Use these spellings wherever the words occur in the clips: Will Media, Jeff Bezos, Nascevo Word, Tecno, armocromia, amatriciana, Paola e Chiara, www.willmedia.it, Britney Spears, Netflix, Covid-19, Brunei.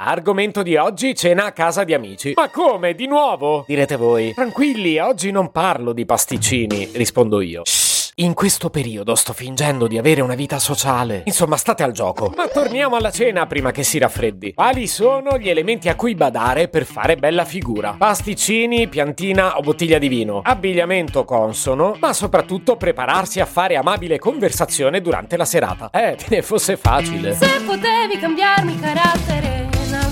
Argomento di oggi: cena a casa di amici. Ma come, di nuovo? Direte voi. Tranquilli, oggi non parlo di pasticcini, rispondo io. In questo periodo sto fingendo di avere una vita sociale. Insomma, state al gioco. Ma torniamo alla cena prima che si raffreddi. Quali sono gli elementi a cui badare per fare bella figura? Pasticcini, piantina o bottiglia di vino. Abbigliamento consono, ma soprattutto prepararsi a fare amabile conversazione durante la serata. Che ne fosse facile. Se potevi cambiarmi carattere,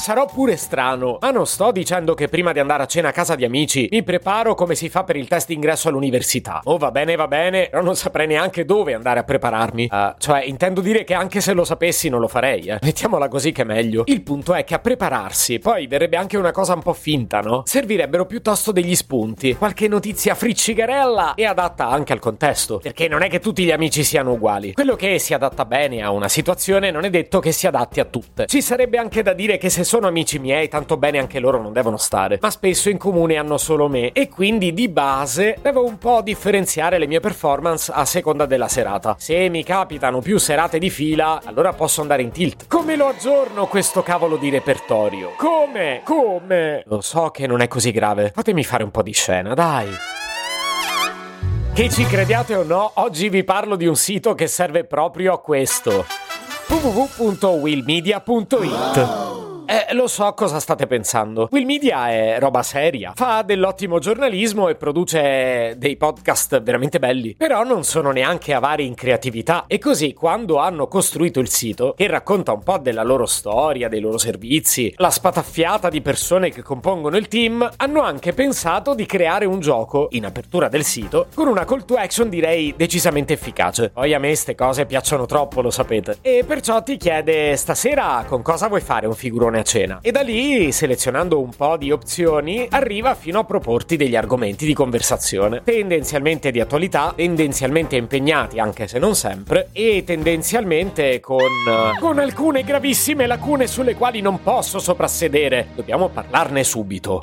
Sarò pure strano, ma non sto dicendo che prima di andare a cena a casa di amici mi preparo come si fa per il test d'ingresso all'università. Oh, va bene, però non saprei neanche dove andare a prepararmi. Cioè, intendo dire che anche se lo sapessi non lo farei, Mettiamola così che è meglio. Il punto è che a prepararsi poi verrebbe anche una cosa un po' finta, no? Servirebbero piuttosto degli spunti, qualche notizia friccigarella e adatta anche al contesto. Perché non è che tutti gli amici siano uguali. Quello che si adatta bene a una situazione non è detto che si adatti a tutte. Ci sarebbe anche da dire che se sono amici miei, tanto bene anche loro non devono stare, ma spesso in comune hanno solo me e quindi di base devo un po' differenziare le mie performance a seconda della serata. Se mi capitano più serate di fila, allora posso andare in tilt. Come lo aggiorno questo cavolo di repertorio? Come? Lo so che non è così grave. Fatemi fare un po' di scena, dai. Che ci crediate o no, oggi vi parlo di un sito che serve proprio a questo: www.willmedia.it. Lo so cosa state pensando. Will Media è roba seria, fa dell'ottimo giornalismo e produce dei podcast veramente belli, però non sono neanche avari in creatività, e così quando hanno costruito il sito, che racconta un po' della loro storia, dei loro servizi, la spataffiata di persone che compongono il team, hanno anche pensato di creare un gioco in apertura del sito con una call to action direi decisamente efficace. Poi a me ste cose piacciono troppo, lo sapete, e perciò ti chiede: stasera con cosa vuoi fare un figurone a cena? E da lì, selezionando un po' di opzioni, arriva fino a proporti degli argomenti di conversazione, tendenzialmente di attualità, tendenzialmente impegnati anche se non sempre, e tendenzialmente con alcune gravissime lacune sulle quali non posso soprassedere. Dobbiamo parlarne subito.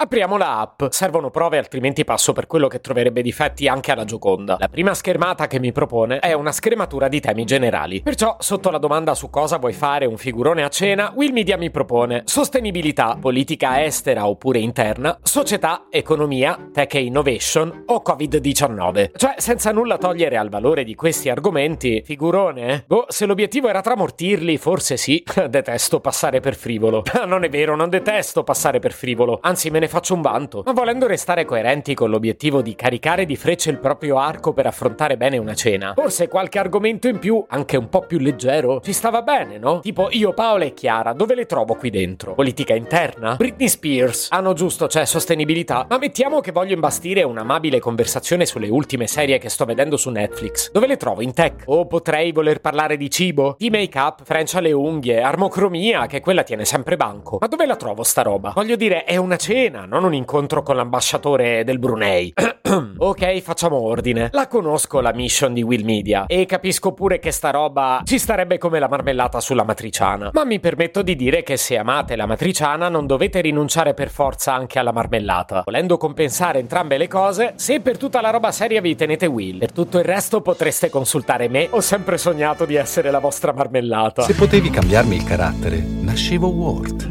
Apriamo la app. Servono prove, altrimenti passo per quello che troverebbe difetti anche alla Gioconda. La prima schermata che mi propone è una scrematura di temi generali. Perciò, sotto la domanda su cosa vuoi fare un figurone a cena, Will Media mi propone sostenibilità, politica estera oppure interna, società, economia, tech e innovation o Covid-19. Cioè, senza nulla togliere al valore di questi argomenti, figurone? Boh, se l'obiettivo era tramortirli, forse sì. Detesto passare per frivolo. Non è vero, non detesto passare per frivolo. Anzi, me ne faccio un vanto, ma volendo restare coerenti con l'obiettivo di caricare di frecce il proprio arco per affrontare bene una cena, forse qualche argomento in più, anche un po' più leggero, ci stava bene, no? Tipo io, Paola e Chiara, dove le trovo qui dentro? Politica interna? Britney Spears? Ah no, giusto, c'è sostenibilità, ma mettiamo che voglio imbastire un'amabile conversazione sulle ultime serie che sto vedendo su Netflix. Dove le trovo in tech? O potrei voler parlare di cibo, di make up, Francia alle unghie, armocromia, che quella tiene sempre banco. Ma dove la trovo sta roba? Voglio dire, è una cena, non un incontro con l'ambasciatore del Brunei. Ok, facciamo ordine. La conosco la mission di Will Media e capisco pure che sta roba ci starebbe come la marmellata sulla matriciana, ma mi permetto di dire che se amate la matriciana non dovete rinunciare per forza anche alla marmellata. Volendo compensare entrambe le cose, se per tutta la roba seria vi tenete Will, per tutto il resto potreste consultare me. Ho sempre sognato di essere la vostra marmellata. Se potevi cambiarmi il carattere, nascevo Word.